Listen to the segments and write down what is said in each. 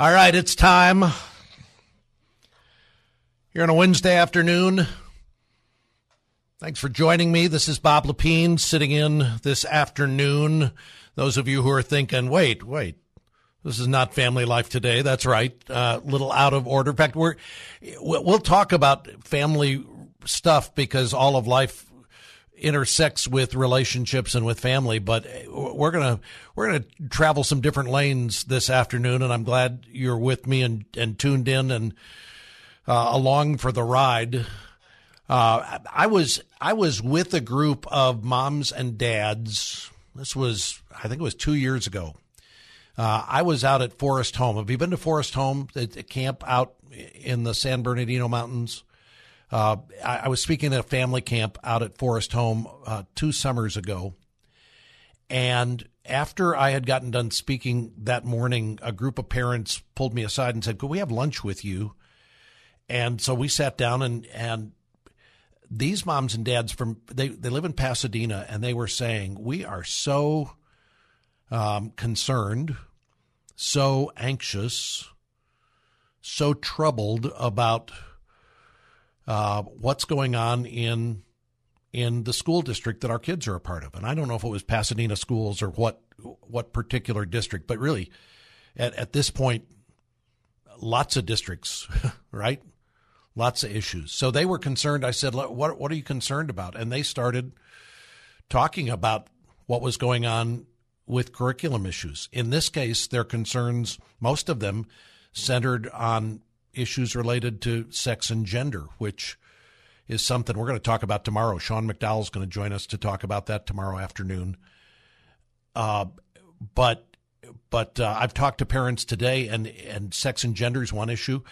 All right, it's time. Here on a Wednesday afternoon. Thanks for joining me. This is Bob Lepine sitting in this afternoon. Those of you who are thinking, wait, this is not Family Life Today. That's right. A little out of order. In fact, we'll talk about family stuff because all of life intersects with relationships and with family, but we're gonna travel some different lanes this afternoon, and I'm glad you're with me and tuned in and along for the ride. I was with a group of moms and dads. This was, I think it was 2 years ago. I was out at Forest Home. Have you been to Forest Home? It's a camp out in the San Bernardino Mountains. I was speaking at a family camp out at Forest Home 2 summers ago. And after I had gotten done speaking that morning, a group of parents pulled me aside and said, could we have lunch with you? And so we sat down, and these moms and dads they live in Pasadena, and they were saying, we are so concerned, so anxious, so troubled about what's going on in the school district that our kids are a part of. And I don't know if it was Pasadena schools or what particular district, but really at this point, lots of districts, right? Lots of issues. So they were concerned. I said, what are you concerned about? And they started talking about what was going on with curriculum issues. In this case, their concerns, most of them centered on issues related to sex and gender, which is something we're going to talk about tomorrow. Sean McDowell is going to join us to talk about that tomorrow afternoon. But I've talked to parents today, and sex and gender is one issue.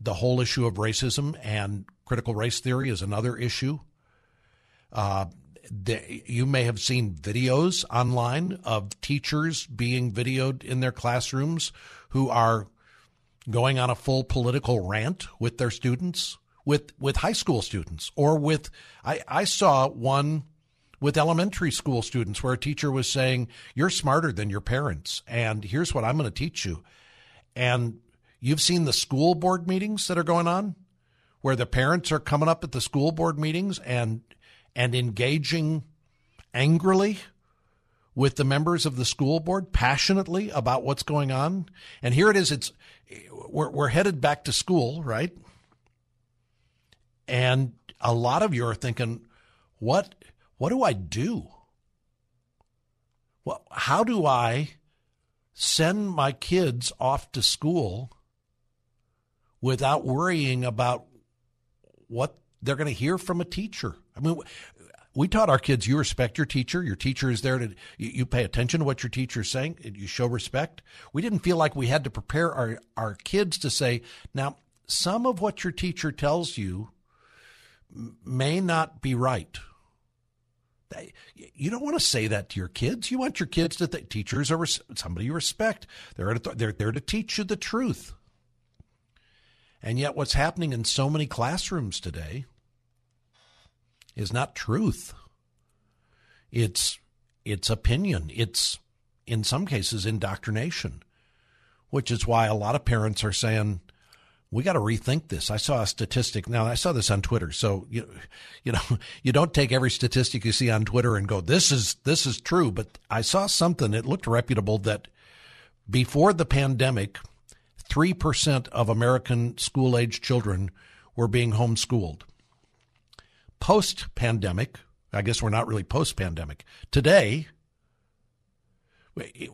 The whole issue of racism and critical race theory is another issue. You may have seen videos online of teachers being videoed in their classrooms who are going on a full political rant with their students, with high school students, or with, I saw one with elementary school students where a teacher was saying, you're smarter than your parents, and here's what I'm going to teach you. And you've seen the school board meetings that are going on, where the parents are coming up at the school board meetings and engaging angrily with the members of the school board passionately about what's going on. And here it is, we're headed back to school, right? And a lot of you are thinking, what do I do? Well, how do I send my kids off to school without worrying about what they're going to hear from a teacher? I mean, we taught our kids, you respect your teacher. Your teacher is there you pay attention to what your teacher is saying. You show respect. We didn't feel like we had to prepare our kids to say, now, some of what your teacher tells you may not be right. You don't want to say that to your kids. You want your kids to think teachers are somebody you respect. They're there to teach you the truth. And yet what's happening in so many classrooms today is not truth. It's opinion. It's, in some cases, indoctrination, which is why a lot of parents are saying, we got to rethink this. I saw a statistic. Now, I saw this on Twitter. So, you don't take every statistic you see on Twitter and go, this is true. But I saw something, it looked reputable, that before the pandemic, 3% of American school-age children were being homeschooled. Post-pandemic, I guess we're not really post-pandemic. Today,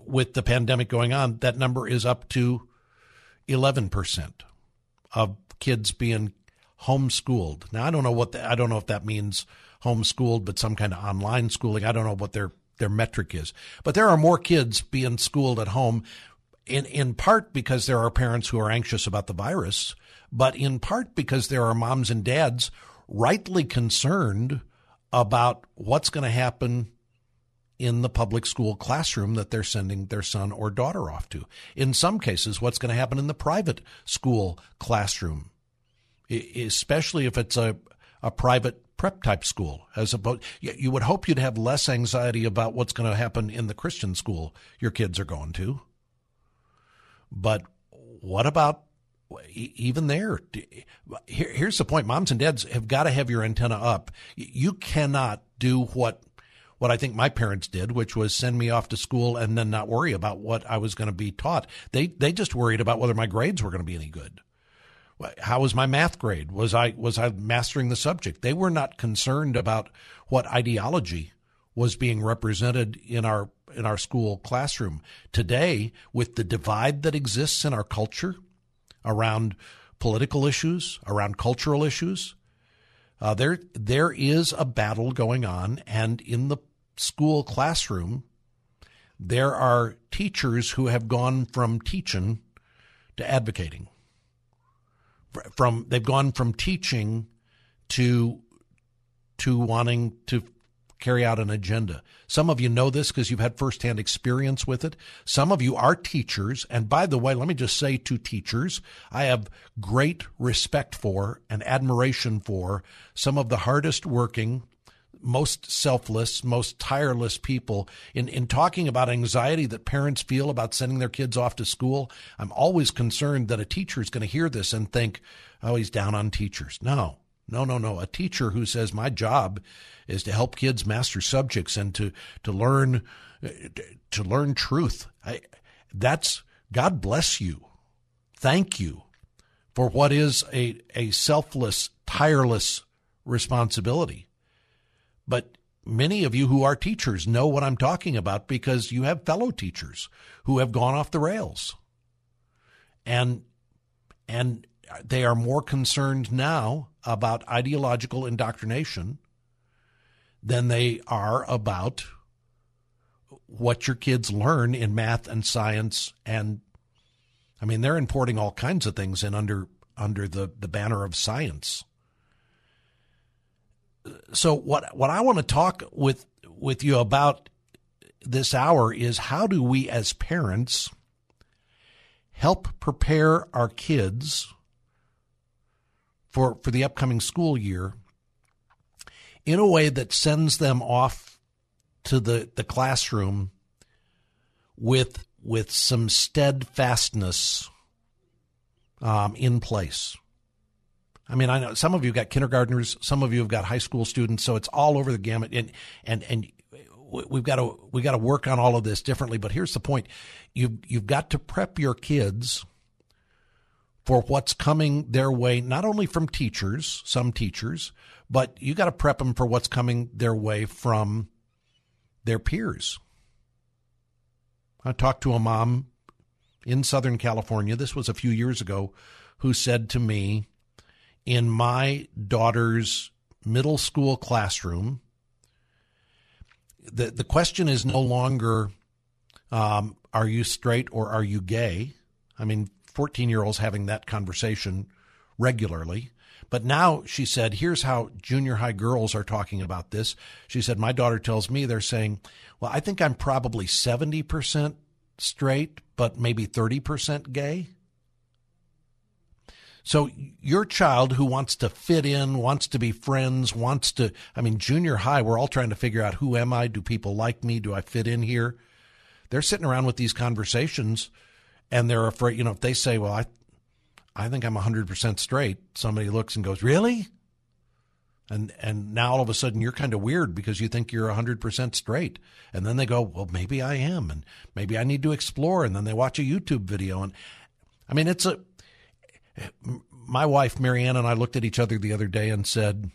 with the pandemic going on, that number is up to 11% of kids being homeschooled. Now, I don't know if that means homeschooled, but some kind of online schooling. I don't know what their metric is. But there are more kids being schooled at home, in part because there are parents who are anxious about the virus, but in part because there are moms and dads rightly concerned about what's going to happen in the public school classroom that they're sending their son or daughter off to. In some cases, what's going to happen in the private school classroom, especially if it's a private prep type school. As opposed, you would hope you'd have less anxiety about what's going to happen in the Christian school your kids are going to. But what about even there? Here's the point. Moms and dads have got to have your antenna up. You cannot do what I think my parents did, which was send me off to school and then not worry about what I was going to be taught. They just worried about whether my grades were going to be any good. How was my math grade? Was I mastering the subject? They were not concerned about what ideology was being represented in our school classroom. Today, with the divide that exists in our culture around political issues, around cultural issues, there is a battle going on, and in the school classroom, there are teachers who have gone from teaching to advocating. They've gone from teaching to wanting to carry out an agenda. Some of you know this because you've had firsthand experience with it. Some of you are teachers. And by the way, let me just say to teachers, I have great respect for and admiration for some of the hardest working, most selfless, most tireless people. In talking about anxiety that parents feel about sending their kids off to school, I'm always concerned that a teacher is going to hear this and think, oh, he's down on teachers. No. A teacher who says my job is to help kids master subjects and to learn truth. That's God bless you. Thank you for what is a selfless, tireless responsibility. But many of you who are teachers know what I'm talking about because you have fellow teachers who have gone off the rails. And they are more concerned now about ideological indoctrination than they are about what your kids learn in math and science. And I mean, they're importing all kinds of things in under the banner of science. So what I want to talk with you about this hour is how do we as parents help prepare our kids for the upcoming school year in a way that sends them off to the classroom with some steadfastness in place. I mean, I know some of you got kindergartners, some of you have got high school students, so it's all over the gamut, and we've got to work on all of this differently. But here's the point: you've got to prep your kids for what's coming their way, not only from teachers, some teachers, but you got to prep them for what's coming their way from their peers. I talked to a mom in Southern California, this was a few years ago, who said to me, in my daughter's middle school classroom, the question is no longer, are you straight or are you gay? I mean, 14-year-olds having that conversation regularly. But now, she said, here's how junior high girls are talking about this. She said, my daughter tells me, they're saying, well, I think I'm probably 70% straight, but maybe 30% gay. So your child who wants to fit in, wants to be friends, junior high, we're all trying to figure out, who am I? Do people like me? Do I fit in here? They're sitting around with these conversations and they're afraid, if they say, well, I think I'm 100% straight, somebody looks and goes, really? And now all of a sudden you're kind of weird because you think you're 100% straight. And then they go, well, maybe I am, and maybe I need to explore. And then they watch a YouTube video. And I mean, my wife, Marianne, and I looked at each other the other day and said,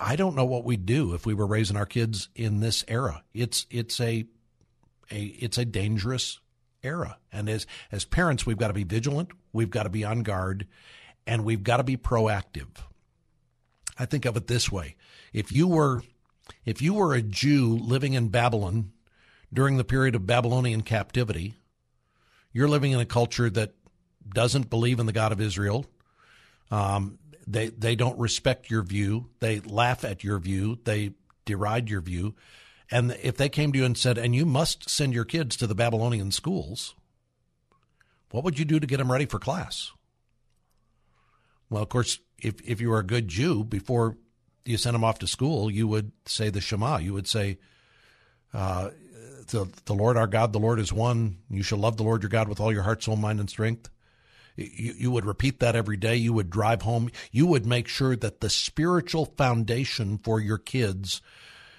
I don't know what we'd do if we were raising our kids in this era. It's a dangerous era. And as parents, we've got to be vigilant, we've got to be on guard, and we've got to be proactive. I think of it this way. If you were a Jew living in Babylon during the period of Babylonian captivity, You're living in a culture that doesn't believe in the God of Israel. They don't respect your view. They laugh at your view. They deride your view. And if they came to you and said, and you must send your kids to the Babylonian schools, what would you do to get them ready for class? Well, of course, if you were a good Jew, before you sent them off to school, you would say the Shema. You would say, the Lord our God, the Lord is one. You shall love the Lord your God with all your heart, soul, mind, and strength. You would repeat that every day. You would drive home. You would make sure that the spiritual foundation for your kids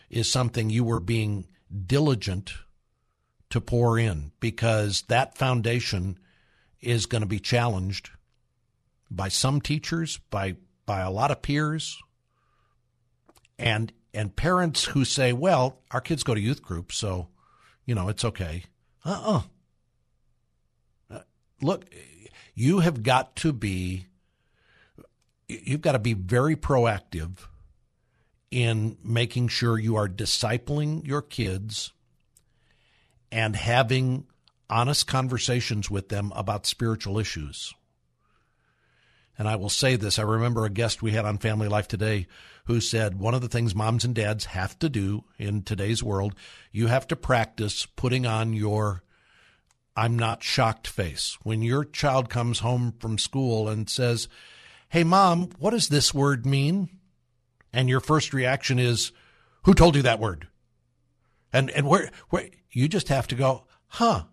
is something you were being diligent to pour in, because that foundation is going to be challenged by some teachers, by a lot of peers, and parents who say, well, our kids go to youth group, so, you know, it's okay. Look, you have got to be, very proactive in making sure you are discipling your kids and having honest conversations with them about spiritual issues. And I will say this, I remember a guest we had on Family Life Today who said, one of the things moms and dads have to do in today's world, you have to practice putting on your I'm not shocked face. When your child comes home from school and says, hey, Mom, what does this word mean? And your first reaction is, who told you that word? And where you just have to go, huh,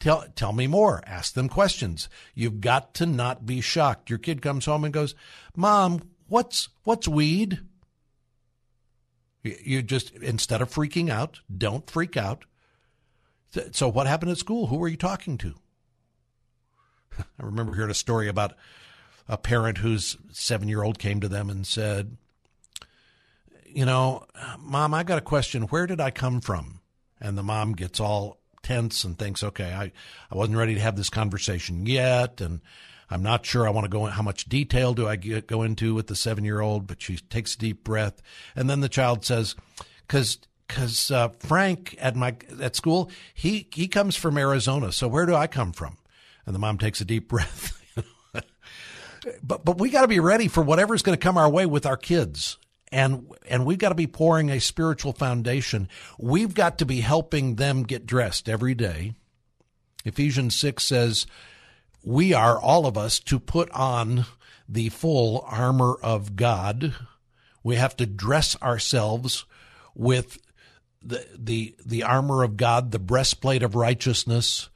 tell me more. Ask them questions. You've got to not be shocked. Your kid comes home and goes, Mom, what's weed? You just, instead of freaking out, don't freak out. So what happened at school? Who were you talking to? I remember hearing a story about a parent whose 7-year-old came to them and said, you know, Mom, I got a question. Where did I come from? And the mom gets all tense and thinks, okay, I wasn't ready to have this conversation yet, and I'm not sure I want to go in. How much detail do I go into with the 7-year-old? But she takes a deep breath. And then the child says, because Frank at school, he comes from Arizona. So where do I come from? And the mom takes a deep breath. But we got to be ready for whatever's going to come our way with our kids. And we've got to be pouring a spiritual foundation. We've got to be helping them get dressed every day. Ephesians 6 says, we are, all of us, to put on the full armor of God. We have to dress ourselves with the armor of God, the breastplate of righteousness,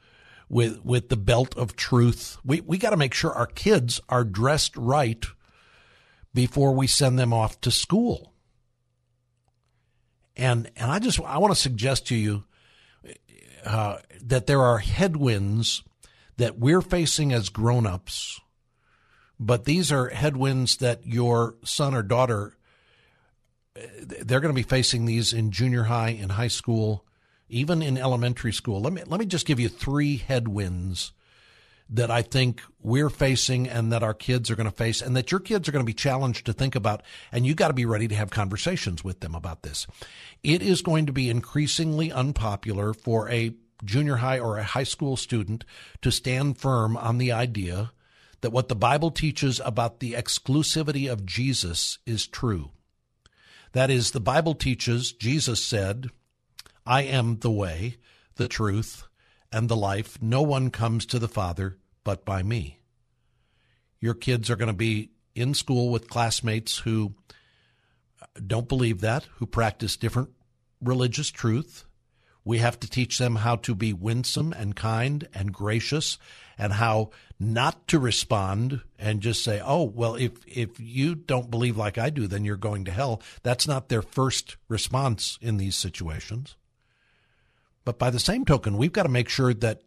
with the belt of truth. We got to make sure our kids are dressed right before we send them off to school. And I want to suggest to you that there are headwinds that we're facing as grown-ups, but these are headwinds that your son or daughter, they're going to be facing these in junior high, in high school, even in elementary school. Let me just give you 3 headwinds that I think we're facing and that our kids are going to face and that your kids are going to be challenged to think about. And you got to be ready to have conversations with them about this. It is going to be increasingly unpopular for a junior high or a high school student to stand firm on the idea that what the Bible teaches about the exclusivity of Jesus is true. That is, the Bible teaches, Jesus said, I am the way, the truth, and the life. No one comes to the Father but by me. Your kids are going to be in school with classmates who don't believe that, who practice different religious truth. We have to teach them how to be winsome and kind and gracious and how not to respond and just say, oh, well, if you don't believe like I do, then you're going to hell. That's not their first response in these situations. But by the same token, we've got to make sure that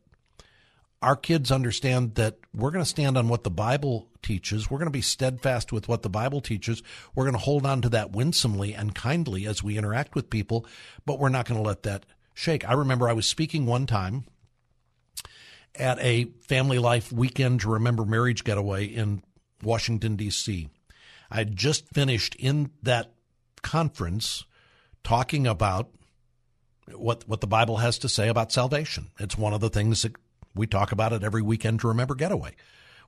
our kids understand that we're going to stand on what the Bible teaches. We're going to be steadfast with what the Bible teaches. We're going to hold on to that winsomely and kindly as we interact with people, but we're not going to let that shake. I remember I was speaking one time at a Family Life Weekend to Remember Marriage getaway in Washington, D.C. I had just finished in that conference talking about what the Bible has to say about salvation. It's one of the things that We talk about it every weekend to Remember Getaway.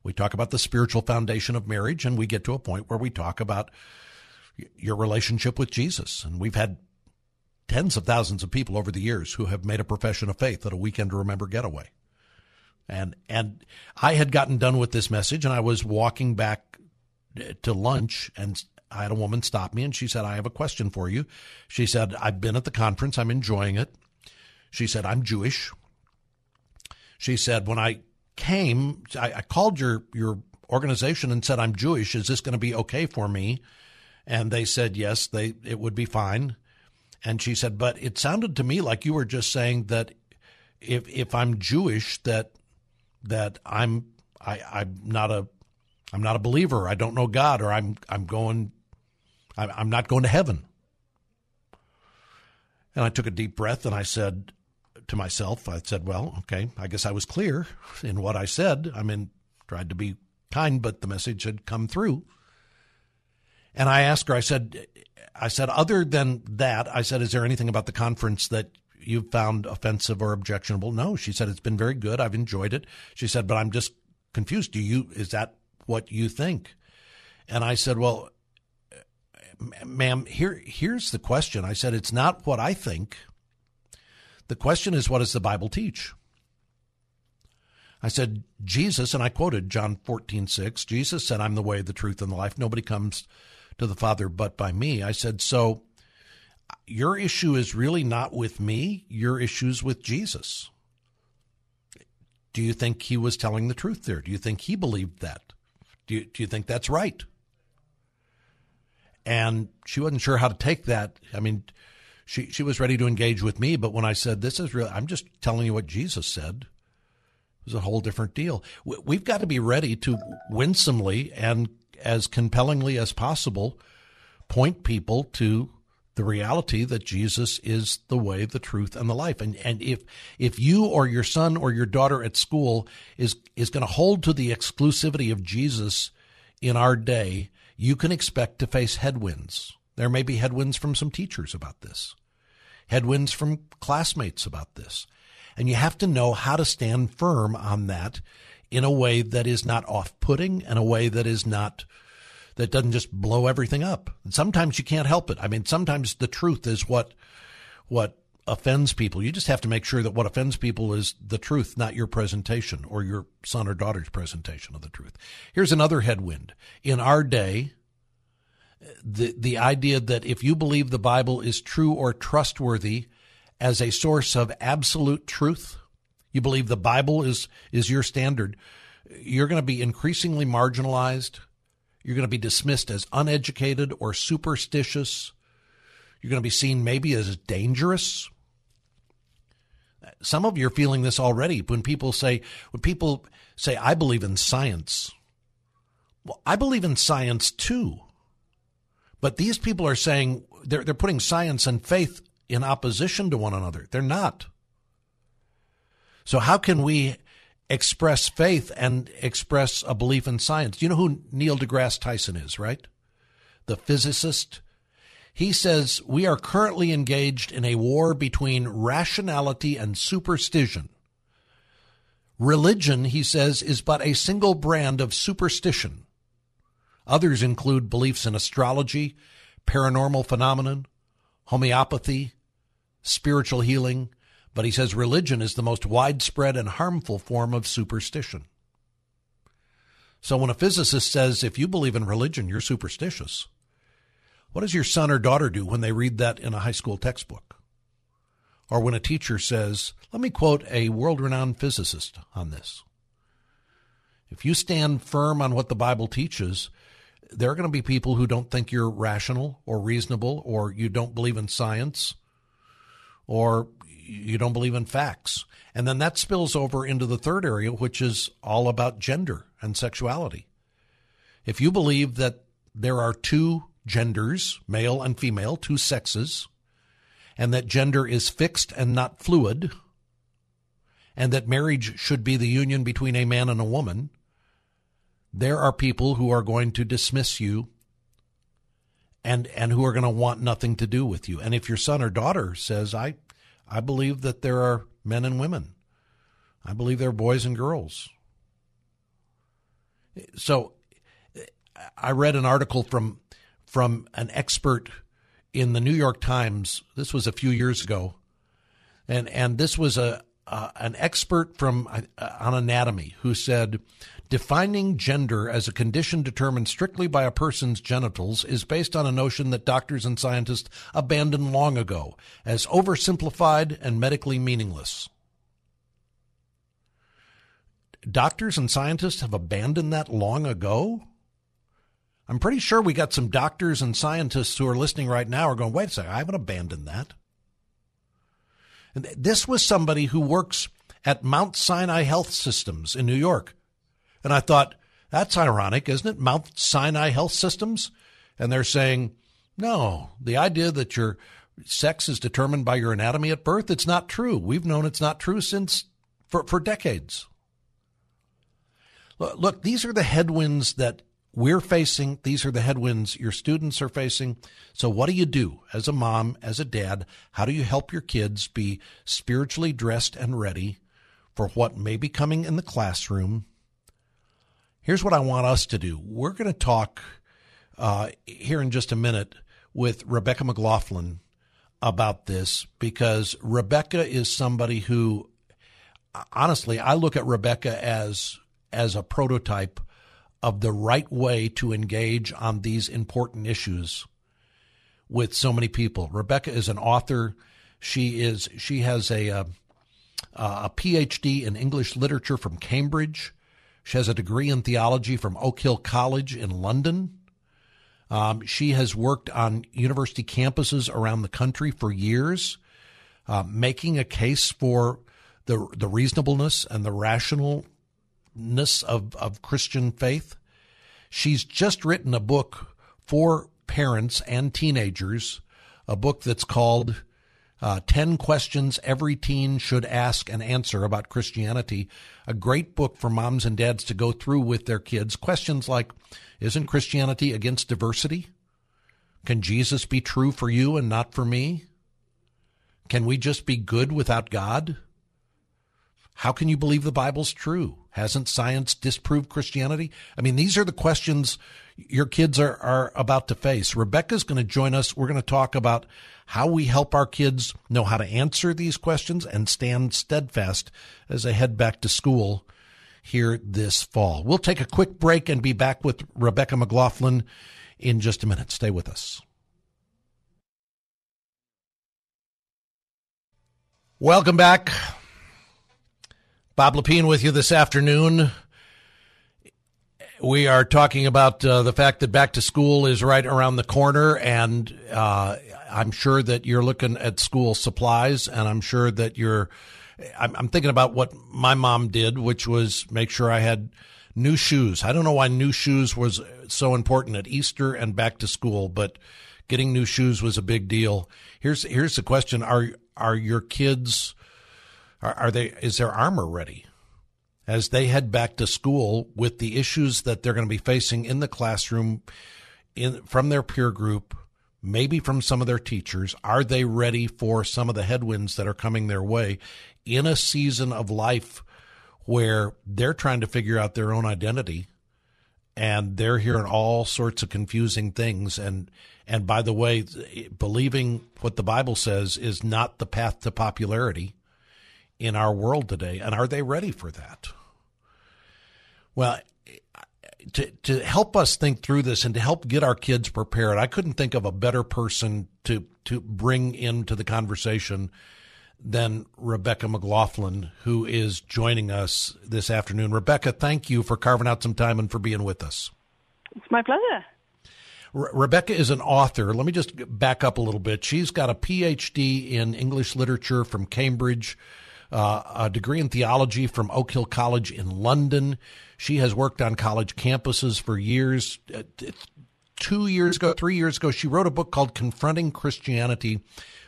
We talk about the spiritual foundation of marriage, and we get to a point where we talk about your relationship with Jesus. And we've had tens of thousands of people over the years who have made a profession of faith at a weekend to Remember Getaway. And I had gotten done with this message, and I was walking back to lunch, and I had a woman stop me, and she said, I have a question for you. She said, I've been at the conference. I'm enjoying it. She said, I'm Jewish. She said, when I came, I called your organization and said, I'm Jewish. Is this going to be okay for me? And they said, yes, it would be fine. And she said, but it sounded to me like you were just saying that if I'm Jewish, that I'm not a believer. I don't know God, or I'm not going to heaven. And I took a deep breath and I said to myself, well, okay, I guess I was clear in what I said. I mean, tried to be kind, but the message had come through. And I asked her, I said, other than that, I said, is there anything about the conference that you've found offensive or objectionable? No, she said, it's been very good. I've enjoyed it. She said, but I'm just confused. Is that what you think? And I said, well, ma'am, here's the question. I said, it's not what I think. The question is, what does the Bible teach? I said, Jesus, and I quoted John 14:6, Jesus said, I'm the way, the truth, and the life. Nobody comes to the Father but by me. I said, so your issue is really not with me. Your issue's with Jesus. Do you think he was telling the truth there? Do you think he believed that? Do you think that's right? And she wasn't sure how to take that. I mean, she was ready to engage with me, but when I said, this is real, I'm just telling you what Jesus said, it was a whole different deal. We've got to be ready to winsomely and as compellingly as possible point people to the reality that Jesus is the way, the truth, and the life. And if you or your son or your daughter at school is going to hold to the exclusivity of Jesus in our day, you can expect to face headwinds. There may be headwinds from some teachers about this, headwinds from classmates about this. And you have to know how to stand firm on that in a way that is not off-putting, and a way that is not, that doesn't just blow everything up. And sometimes you can't help it. I mean, sometimes the truth is what offends people. You just have to make sure that what offends people is the truth, not your presentation or your son or daughter's presentation of the truth. Here's another headwind. In our day, the idea that if you believe the Bible is true or trustworthy as a source of absolute truth, you believe the Bible is your standard, you're going to be increasingly marginalized. You're going to be dismissed as uneducated or superstitious. You're going to be seen maybe as dangerous. Some of you are feeling this already when people say, I believe in science. Well, I believe in science too. But these people are saying they're putting science and faith in opposition to one another. They're not. So how can we express faith and express a belief in science? You know who Neil deGrasse Tyson is, right? The physicist. He says, we are currently engaged in a war between rationality and superstition. Religion, he says, is but a single brand of superstition. Others include beliefs in astrology, paranormal phenomenon, homeopathy, spiritual healing. But he says religion is the most widespread and harmful form of superstition. So when a physicist says, if you believe in religion, you're superstitious, what does your son or daughter do when they read that in a high school textbook? Or when a teacher says, let me quote a world-renowned physicist on this. If you stand firm on what the Bible teaches, there are going to be people who don't think you're rational or reasonable, or you don't believe in science, or you don't believe in facts. And then that spills over into the third area, which is all about gender and sexuality. If you believe that there are two genders, male and female, two sexes, and that gender is fixed and not fluid, and that marriage should be the union between a man and a woman, there are people who are going to dismiss you and who are going to want nothing to do with you. And if your son or daughter says, I believe that there are men and women. I believe they're boys and girls. So I read an article from an expert in the New York Times. This was a few years ago. And this was an expert on anatomy who said, defining gender as a condition determined strictly by a person's genitals is based on a notion that doctors and scientists abandoned long ago as oversimplified and medically meaningless. Doctors and scientists have abandoned that long ago? I'm pretty sure we got some doctors and scientists who are listening right now are going, wait a second, I haven't abandoned that. And this was somebody who works at Mount Sinai Health Systems in New York. And I thought, that's ironic, isn't it? Mount Sinai Health Systems? And they're saying, no, the idea that your sex is determined by your anatomy at birth, it's not true. We've known it's not true since for decades. Look, these are the headwinds that we're facing. These are the headwinds your students are facing. So what do you do as a mom, as a dad? How do you help your kids be spiritually dressed and ready for what may be coming in the classroom? Here's what I want us to do. We're going to talk here in just a minute with Rebecca McLaughlin about this, because Rebecca is somebody who, honestly, I look at Rebecca as a prototype of the right way to engage on these important issues with so many people. Rebecca is an author. She has a PhD in English literature from Cambridge. She has a degree in theology from Oak Hill College in London. She has worked on university campuses around the country for years, making a case for the reasonableness and the rational of Christian faith. She's just written a book for parents and teenagers, a book that's called 10 Questions Every Teen Should Ask and Answer About Christianity, a great book for moms and dads to go through with their kids. Questions like, isn't Christianity against diversity? Can Jesus be true for you and not for me? Can we just be good without God? How can you believe the Bible's true? Hasn't science disproved Christianity? I mean, these are the questions your kids are about to face. Rebecca's going to join us. We're going to talk about how we help our kids know how to answer these questions and stand steadfast as they head back to school here this fall. We'll take a quick break and be back with Rebecca McLaughlin in just a minute. Stay with us. Welcome back. Bob Lepine with you this afternoon. We are talking about the fact that back to school is right around the corner, and I'm sure that you're looking at school supplies, and I'm sure that I'm thinking about what my mom did, which was make sure I had new shoes. I don't know why new shoes was so important at Easter and back to school, but getting new shoes was a big deal. Here's the question. Are your kids... Is their armor ready as they head back to school with the issues that they're going to be facing in the classroom, from their peer group, maybe from some of their teachers? Are they ready for some of the headwinds that are coming their way in a season of life where they're trying to figure out their own identity and they're hearing all sorts of confusing things? And by the way, believing what the Bible says is not the path to popularity in our world today, and are they ready for that? Well, to help us think through this and to help get our kids prepared, I couldn't think of a better person to bring into the conversation than Rebecca McLaughlin, who is joining us this afternoon. Rebecca, thank you for carving out some time and for being with us. It's my pleasure. Rebecca is an author. Let me just back up a little bit. She's got a PhD in English literature from Cambridge, a degree in theology from Oak Hill College in London. She has worked on college campuses for years. 3 years ago, she wrote a book called Confronting Christianity,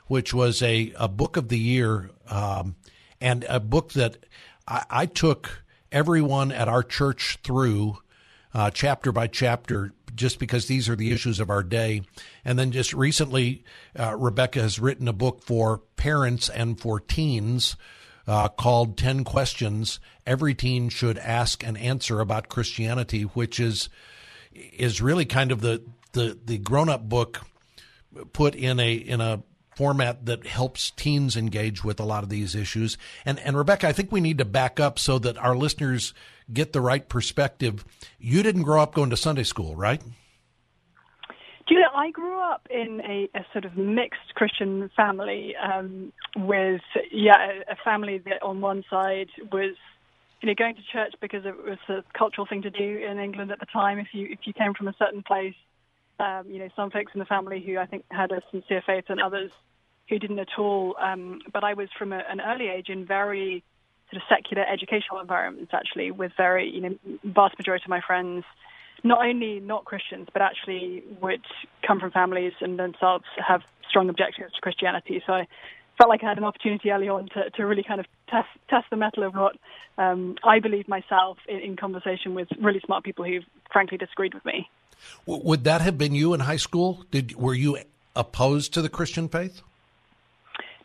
which was a book of the year, and a book that I took everyone at our church through chapter by chapter, just because these are the issues of our day. And then just recently, Rebecca has written a book for parents and for teens called 10 Questions Every Teen Should Ask and Answer About Christianity, which is really kind of the grown-up book put in a format that helps teens engage with a lot of these issues. And Rebecca, I think we need to back up so that our listeners get the right perspective. You didn't grow up going to Sunday school, right? Julia, I grew up in a sort of mixed Christian family with, a family that on one side was, going to church because it was a cultural thing to do in England at the time. If you came from a certain place, some folks in the family who I think had a sincere faith and others who didn't at all. But I was from an early age in very sort of secular educational environments, actually, with very, vast majority of my friends, not only not Christians, but actually would come from families and themselves have strong objections to Christianity. So I felt like I had an opportunity early on to really kind of test the mettle of what I believe myself in conversation with really smart people who frankly disagreed with me. Would that have been you in high school? Were you opposed to the Christian faith?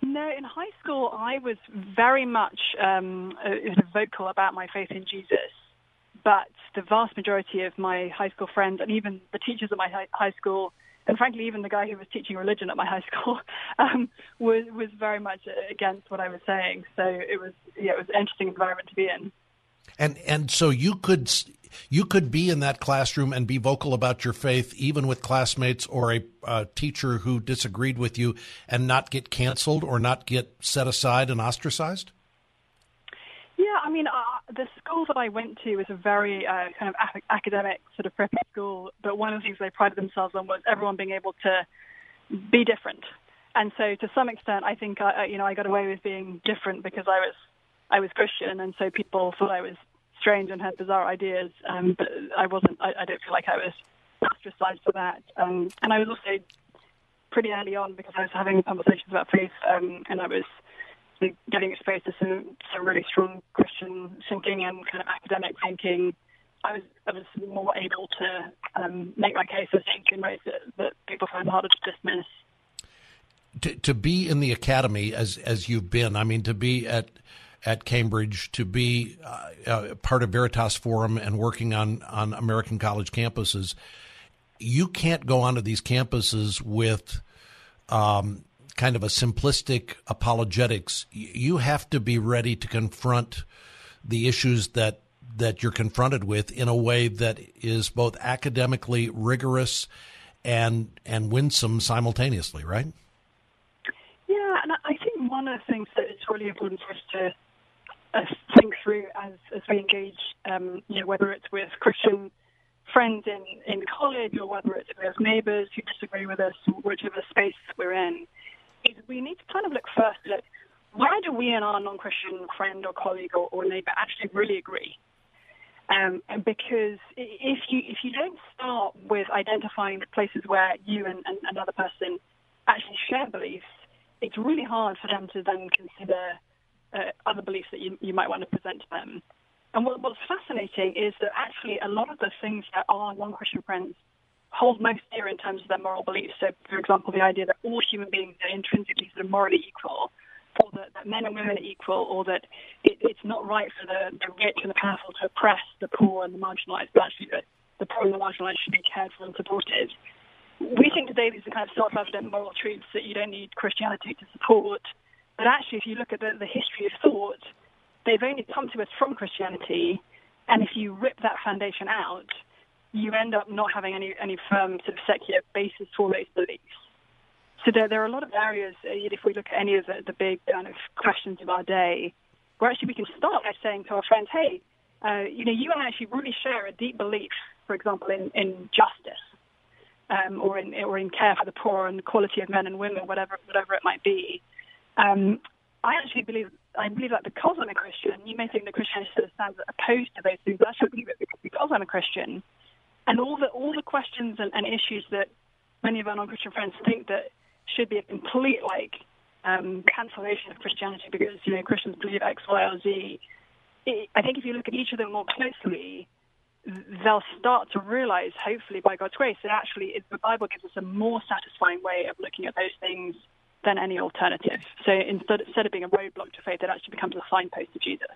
No, in high school I was very much vocal about my faith in Jesus. But the vast majority of my high school friends and even the teachers at my high school, and frankly even the guy who was teaching religion at my high school, was very much against what I was saying. So it was an interesting environment to be in. And so you could be in that classroom and be vocal about your faith, even with classmates or a teacher who disagreed with you, and not get canceled or not get set aside and ostracized? Yeah, the school that I went to was a very kind of academic sort of preppy school, but one of the things they prided themselves on was everyone being able to be different. And so to some extent, I think, I got away with being different because I was Christian, and so people thought I was strange and had bizarre ideas, but I wasn't. I don't feel like I was ostracized for that. And I was also pretty early on, because I was having conversations about faith, and I was getting exposed to some really strong Christian thinking and kind of academic thinking. I was more able to make my case, I think, in ways that people find harder to dismiss. To be in the academy as you've been, to be at Cambridge, to be part of Veritas Forum and working on American college campuses, you can't go onto these campuses with kind of a simplistic apologetics. You have to be ready to confront the issues that you're confronted with in a way that is both academically rigorous and winsome simultaneously, right? Yeah, and I think one of the things that it's really important for us to think through as we engage, whether it's with Christian friends in college or whether it's with neighbours who disagree with us, whichever space we're in, is we need to kind of look first at where do we and our non-Christian friend or colleague or neighbour actually really agree? Because if you don't start with identifying the places where you and another person actually share beliefs, it's really hard for them to then consider other beliefs that you might want to present to them. And what's fascinating is that actually a lot of the things that our non-Christian friends hold most dear in terms of their moral beliefs. So, for example, the idea that all human beings are intrinsically sort of morally equal, or that men and women are equal, or that it's not right for the rich and the powerful to oppress the poor and the marginalized, but actually the poor and the marginalized should be cared for and supported. We think today these are kind of self-evident moral truths that you don't need Christianity to support. But actually, if you look at the history of thought, they've only come to us from Christianity, and if you rip that foundation out, you end up not having any firm sort of secular basis for those beliefs. So there are a lot of areas, if we look at any of the big kind of questions of our day, where actually we can start by saying to our friends, hey, you and I actually really share a deep belief, for example, in justice, or in care for the poor and quality of men and women, whatever it might be. I believe that because I'm a Christian, you may think that Christianity sort of stands opposed to those things, but I should believe it because I'm a Christian. And all the questions and issues that many of our non-Christian friends think that should be a complete cancellation of Christianity because Christians believe X, Y, or Z. I think if you look at each of them more closely, they'll start to realize, hopefully by God's grace, that actually the Bible gives us a more satisfying way of looking at those things than any alternative. So instead of being a roadblock to faith, it actually becomes a signpost to Jesus.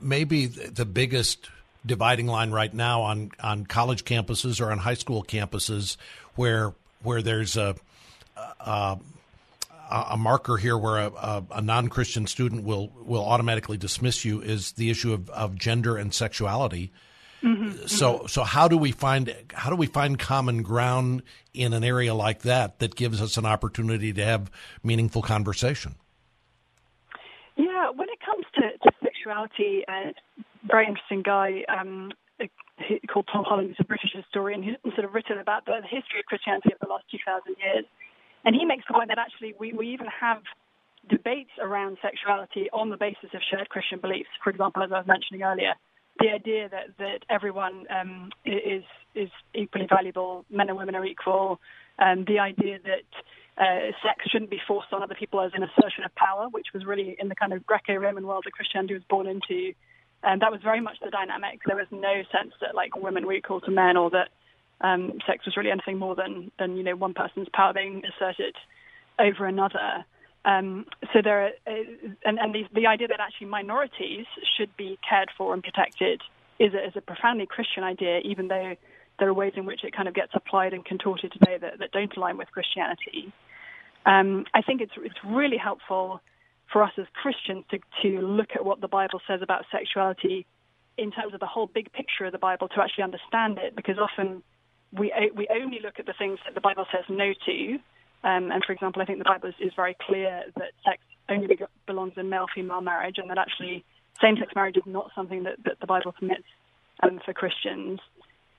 Maybe the biggest dividing line right now on college campuses or on high school campuses where there's a marker here where a non-Christian student will automatically dismiss you is the issue of gender and sexuality. Mm-hmm. So how do we find common ground in an area like that gives us an opportunity to have meaningful conversation? Yeah, when it comes to sexuality, very interesting guy called Tom Holland, who's a British historian, who's sort of written about the history of Christianity over the last 2,000 years. And he makes the point that actually we even have debates around sexuality on the basis of shared Christian beliefs. For example, as I was mentioning earlier, the idea that everyone is equally valuable, men and women are equal, the idea that sex shouldn't be forced on other people as an assertion of power, which was really in the kind of Greco Roman world that Christianity was born into. And that was very much the dynamic. There was no sense that like women were equal to men, or that sex was really anything more than you know, one person's power being asserted over another. So there are, the idea that actually minorities should be cared for and protected is a profoundly Christian idea, even though there are ways in which it kind of gets applied and contorted today that don't align with Christianity. I think it's really helpful for us as Christians to look at what the Bible says about sexuality in terms of the whole big picture of the Bible to actually understand it, because often we only look at the things that the Bible says no to. And, for example, I think the Bible is very clear that sex only belongs in male-female marriage, and that actually same-sex marriage is not something that the Bible permits for Christians.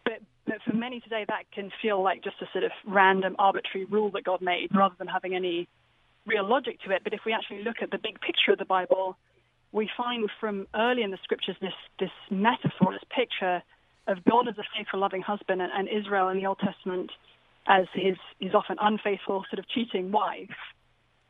But for many today, that can feel like just a sort of random, arbitrary rule that God made rather than having any real logic to it. But if we actually look at the big picture of the Bible, we find from early in the Scriptures this metaphor, this picture of God as a faithful, loving husband, and Israel in the Old Testament as his often unfaithful, sort of cheating wife.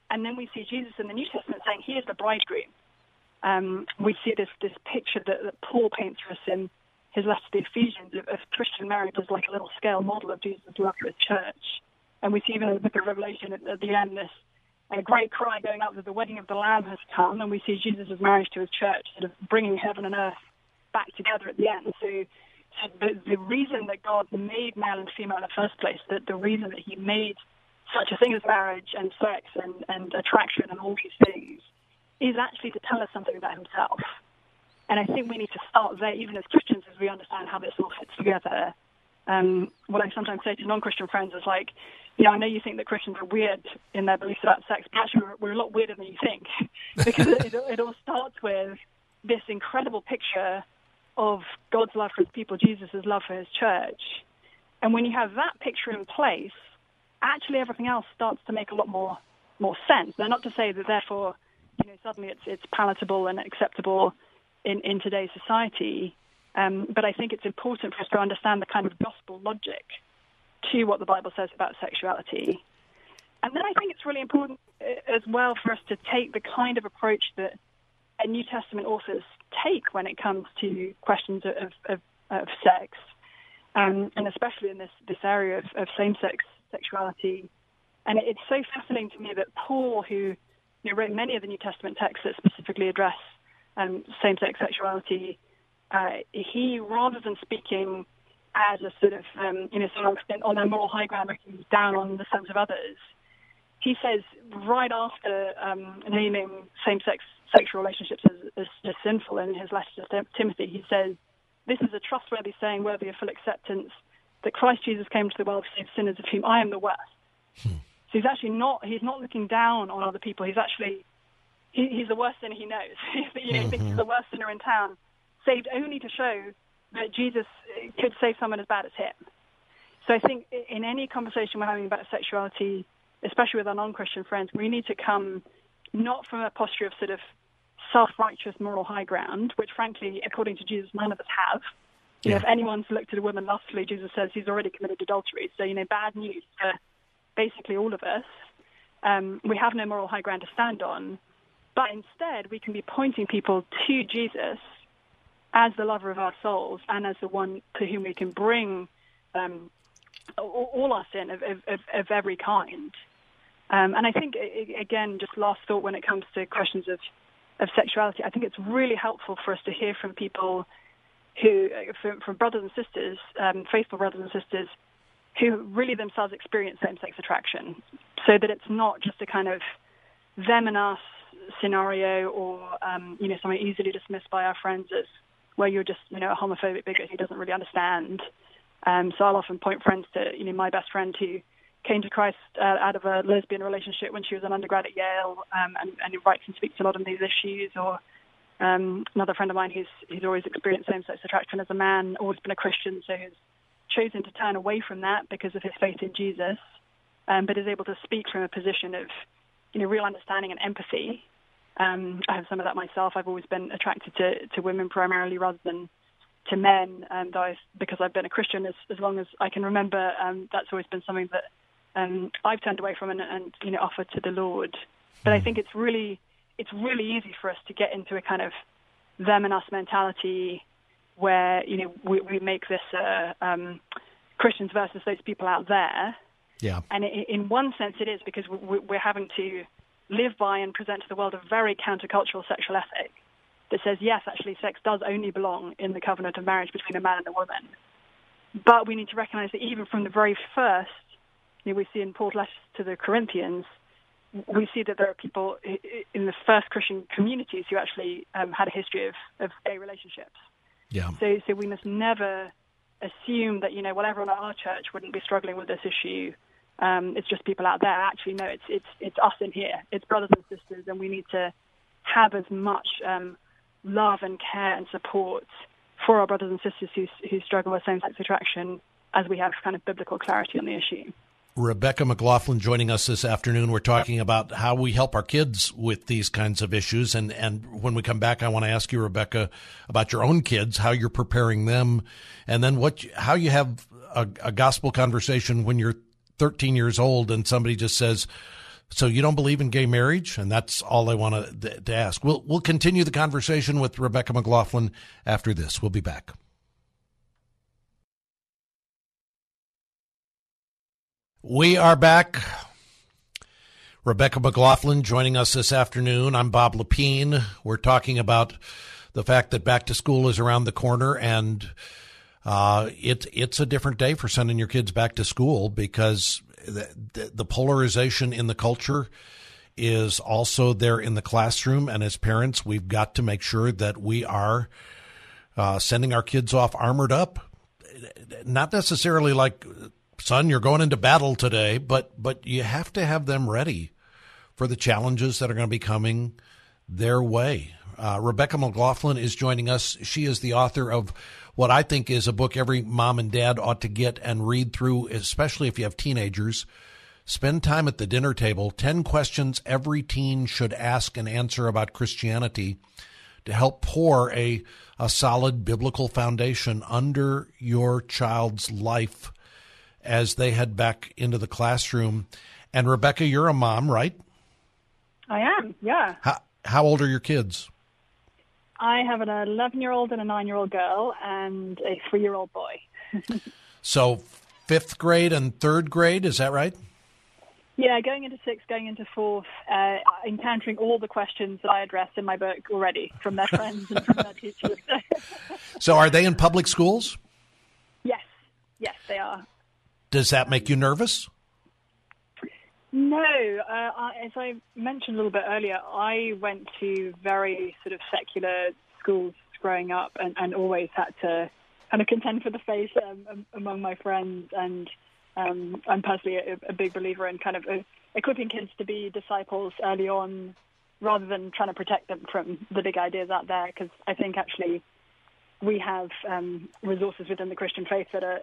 And then we see Jesus in the New Testament saying, he is the bridegroom. We see this picture that Paul paints for us in his letter to the Ephesians of Christian marriage as like a little scale model of Jesus' love for his church. And we see even in the book of Revelation at the end this a great cry going out that the wedding of the Lamb has come, and we see Jesus' marriage to his church sort of bringing heaven and earth back together at the end. So the reason that God made male and female in the first place, that the reason that he made such a thing as marriage and sex and attraction and all these things is actually to tell us something about himself. And I think we need to start there, even as Christians, as we understand how this all fits together. What I sometimes say to non-Christian friends is like, you know, I know you think that Christians are weird in their beliefs about sex, but actually we're a lot weirder than you think, because it all starts with this incredible picture of God's love for his people, Jesus' love for his church. And when you have that picture in place, actually everything else starts to make a lot more sense. Now, not to say that therefore, you know, suddenly it's palatable and acceptable in today's society, but I think it's important for us to understand the kind of gospel logic to what the Bible says about sexuality. And then I think it's really important as well for us to take the kind of approach that New Testament authors take when it comes to questions of sex, and especially in this area of same-sex sexuality. And it's so fascinating to me that Paul, who wrote many of the New Testament texts that specifically address same-sex sexuality, he, rather than speaking as a sort of, sort of on a moral high ground, looking down on the sins of others, he says right after naming same-sex sexual relationships as sinful in his letter to Timothy, he says, "This is a trustworthy saying worthy of full acceptance, that Christ Jesus came to the world to save sinners, of whom I am the worst." So he's actually not looking down on other people. He's actually, he's the worst sinner he knows. He thinks he's the worst sinner in town, saved only to show that Jesus could save someone as bad as him. So I think in any conversation we're having about sexuality, especially with our non-Christian friends, we need to come not from a posture of sort of self-righteous moral high ground, which frankly, according to Jesus, none of us have. You know, if anyone's looked at a woman lustfully, Jesus says he's already committed adultery. So, bad news for basically all of us. We have no moral high ground to stand on. But instead, we can be pointing people to Jesus as the lover of our souls and as the one to whom we can bring all our sin of every kind. And I think, again, just last thought when it comes to questions of sexuality, I think it's really helpful for us to hear from people who, from brothers and sisters, faithful brothers and sisters, who really themselves experience same-sex attraction, so that it's not just a kind of them and us scenario, or something easily dismissed by our friends as, well, you're just a homophobic bigot who doesn't really understand. So I'll often point friends to my best friend who came to Christ out of a lesbian relationship when she was an undergrad at Yale, and who writes and speaks a lot on these issues, or another friend of mine who's always experienced same-sex attraction as a man, always been a Christian, so who's chosen to turn away from that because of his faith in Jesus, but is able to speak from a position of real understanding and empathy. I have some of that myself. I've always been attracted to women primarily rather than to men, because I've been a Christian as long as I can remember. That's always been something that I've turned away from and offered to the Lord. But I think it's really easy for us to get into a kind of them and us mentality where we make this Christians versus those people out there. Yeah. And in one sense it is, because we're having to live by and present to the world a very countercultural sexual ethic that says, yes, actually sex does only belong in the covenant of marriage between a man and a woman. But we need to recognize that even from the very first, we see in Paul's letters to the Corinthians, we see that there are people in the first Christian communities who actually had a history of gay relationships. Yeah. So we must never assume that, everyone at our church wouldn't be struggling with this issue. It's just people out there. Actually, no, it's us in here. It's brothers and sisters, and we need to have as much love and care and support for our brothers and sisters who struggle with same-sex attraction as we have kind of biblical clarity on the issue. Rebecca McLaughlin joining us this afternoon. We're talking about how we help our kids with these kinds of issues. And when we come back, I want to ask you, Rebecca, about your own kids, how you're preparing them, and then how you have a gospel conversation when you're 13 years old and somebody just says, so you don't believe in gay marriage? And that's all I want to ask. We'll continue the conversation with Rebecca McLaughlin after this. We'll be back. We are back. Rebecca McLaughlin joining us this afternoon. I'm Bob Lepine. We're talking about the fact that back to school is around the corner, and it's a different day for sending your kids back to school, because the polarization in the culture is also there in the classroom. And as parents, we've got to make sure that we are sending our kids off armored up, not necessarily like, son, you're going into battle today, but you have to have them ready for the challenges that are going to be coming their way. Rebecca McLaughlin is joining us. She is the author of what I think is a book every mom and dad ought to get and read through, especially if you have teenagers. Spend time at the dinner table, 10 questions every teen should ask and answer about Christianity to help pour a solid biblical foundation under your child's life as they head back into the classroom. And Rebecca, you're a mom, right? I am, yeah. How old are your kids? I have an 11-year-old and a 9-year-old girl and a 3-year-old boy. So 5th grade and 3rd grade, is that right? Yeah, going into 6th, going into 4th, encountering all the questions that I addressed in my book already from their friends and from their teachers. So are they in public schools? Yes, they are. Does that make you nervous? No. As I mentioned a little bit earlier, I went to very sort of secular schools growing up, and always had to kind of contend for the faith among my friends. And I'm personally a big believer in kind of equipping kids to be disciples early on, rather than trying to protect them from the big ideas out there, because I think actually we have resources within the Christian faith that are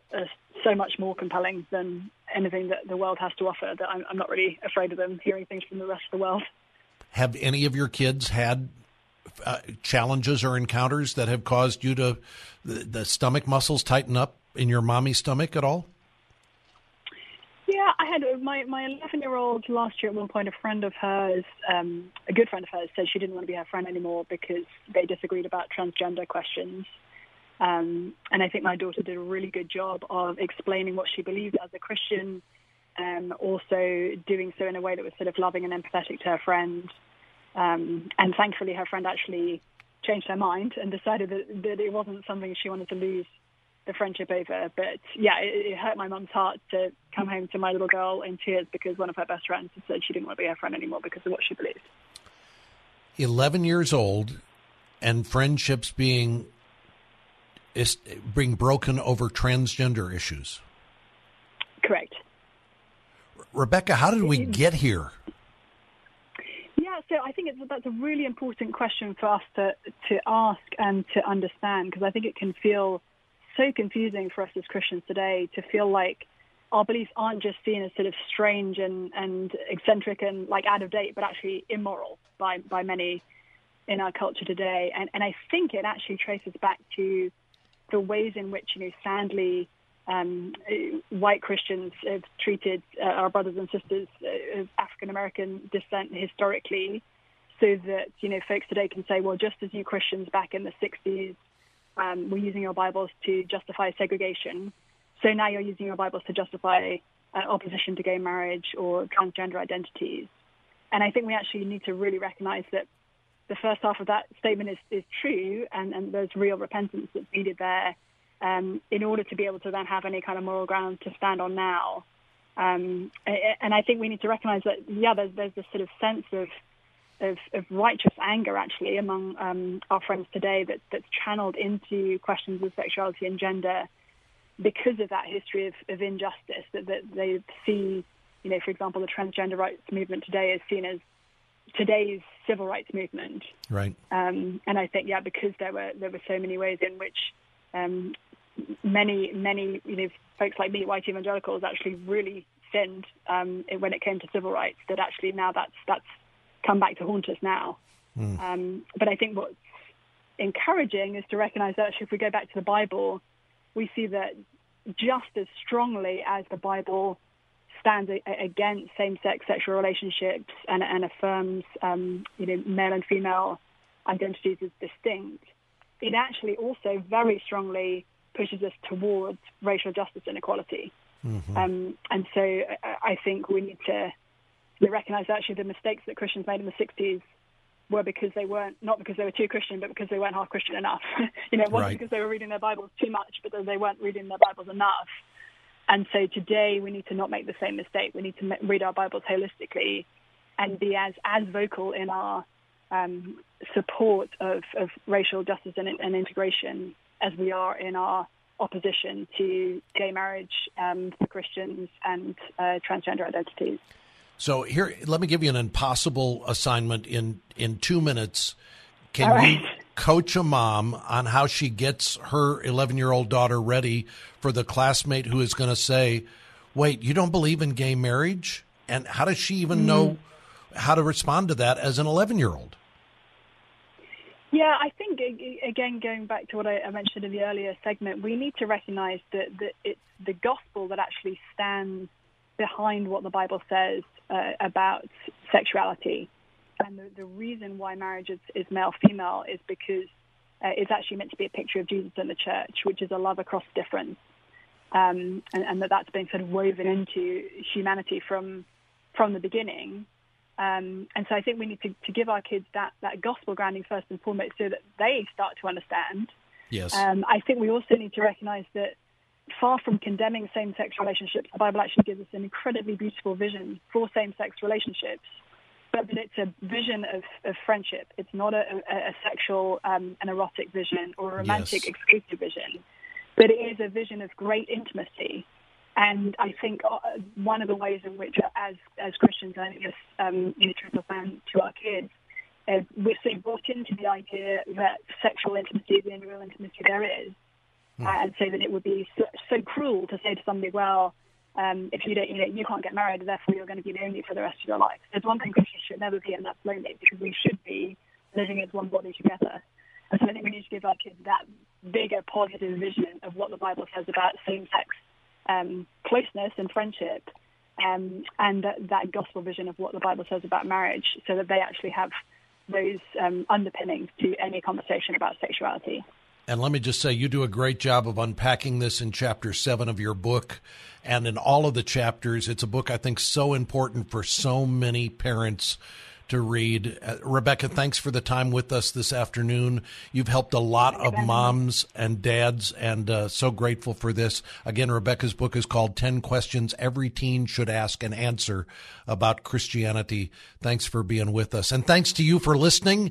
so much more compelling than anything that the world has to offer, that I'm not really afraid of them hearing things from the rest of the world. Have any of your kids had challenges or encounters that have caused you to, the stomach muscles tighten up in your mommy's stomach at all? Yeah, I had my 11-year-old last year. At one point, a friend of hers, a good friend of hers, said she didn't want to be her friend anymore because they disagreed about transgender questions. And I think my daughter did a really good job of explaining what she believed as a Christian, also doing so in a way that was sort of loving and empathetic to her friend. And thankfully, her friend actually changed her mind and decided that it wasn't something she wanted to lose the friendship over. But yeah, it hurt my mum's heart to come home to my little girl in tears because one of her best friends had said she didn't want to be her friend anymore because of what she believed. 11 years old and friendships being broken over transgender issues. Correct. Rebecca, how did we get here? Yeah, so I think that's a really important question for us to ask and to understand, because I think it can feel so confusing for us as Christians today to feel like our beliefs aren't just seen as sort of strange and eccentric and like out of date, but actually immoral by many in our culture today. And I think it actually traces back to the ways in which, you know, sadly, white Christians have treated our brothers and sisters of African-American descent historically, so that, you know, folks today can say, well, just as you Christians back in the 60s were using your Bibles to justify segregation, so now you're using your Bibles to justify opposition to gay marriage or transgender identities. And I think we actually need to really recognize that the first half of that statement is true, and there's real repentance that's needed there in order to be able to then have any kind of moral ground to stand on now. And I think we need to recognize that, yeah, there's this sort of sense of righteous anger, actually, among our friends today that's channeled into questions of sexuality and gender because of that history of injustice that they see, you know, for example, the transgender rights movement today is seen as today's civil rights movement. Right. And I think, yeah, because there were so many ways in which many, you know, folks like me, white evangelicals, actually really sinned when it came to civil rights, that actually now that's come back to haunt us now. Mm. But I think what's encouraging is to recognize that actually if we go back to the Bible, we see that just as strongly as the Bible stands against same-sex sexual relationships and affirms, you know, male and female identities as distinct, it actually also very strongly pushes us towards racial justice and equality. Mm-hmm. And so I think we need to recognize that actually the mistakes that Christians made in the 60s were because they weren't, not because they were too Christian, but because they weren't half Christian enough. You know, it wasn't because they were reading their Bibles too much, but they weren't reading their Bibles enough. And so today we need to not make the same mistake. We need to read our Bibles holistically and be as vocal in our support of racial justice and integration as we are in our opposition to gay marriage for Christians and transgender identities. So here, let me give you an impossible assignment in 2 minutes. Can you coach a mom on how she gets her 11-year-old daughter ready for the classmate who is going to say, wait, you don't believe in gay marriage? And how does she even know how to respond to that as an 11-year-old? Yeah, I think, again, going back to what I mentioned in the earlier segment, we need to recognize that it's the gospel that actually stands behind what the Bible says about sexuality. And the reason why marriage is male-female is because it's actually meant to be a picture of Jesus and the church, which is a love across difference. And that's been sort of woven into humanity from the beginning. And so I think we need to give our kids that gospel grounding first and foremost so that they start to understand. Yes. I think we also need to recognize that far from condemning same-sex relationships, the Bible actually gives us an incredibly beautiful vision for same-sex relationships. But it's a vision of friendship. It's not a sexual and erotic vision or a romantic exclusive vision, but it is a vision of great intimacy. And I think one of the ways in which, as Christians, I think it's transparent to our kids, we're so brought into the idea that sexual intimacy is the only real intimacy there is, and so that it would be so cruel to say to somebody, well, if you don't, you know, you can't get married, therefore you're going to be lonely for the rest of your life. There's one thing Christians should never be, and that's lonely, because we should be living as one body together. And so I think we need to give our kids that bigger positive vision of what the Bible says about same-sex closeness and friendship, and that gospel vision of what the Bible says about marriage, so that they actually have those underpinnings to any conversation about sexuality. And let me just say, you do a great job of unpacking this in Chapter 7 of your book and in all of the chapters. It's a book, I think, so important for so many parents to read. Rebecca, thanks for the time with us this afternoon. You've helped a lot of moms and dads, and so grateful for this. Again, Rebecca's book is called 10 Questions Every Teen Should Ask and Answer About Christianity. Thanks for being with us. And thanks to you for listening.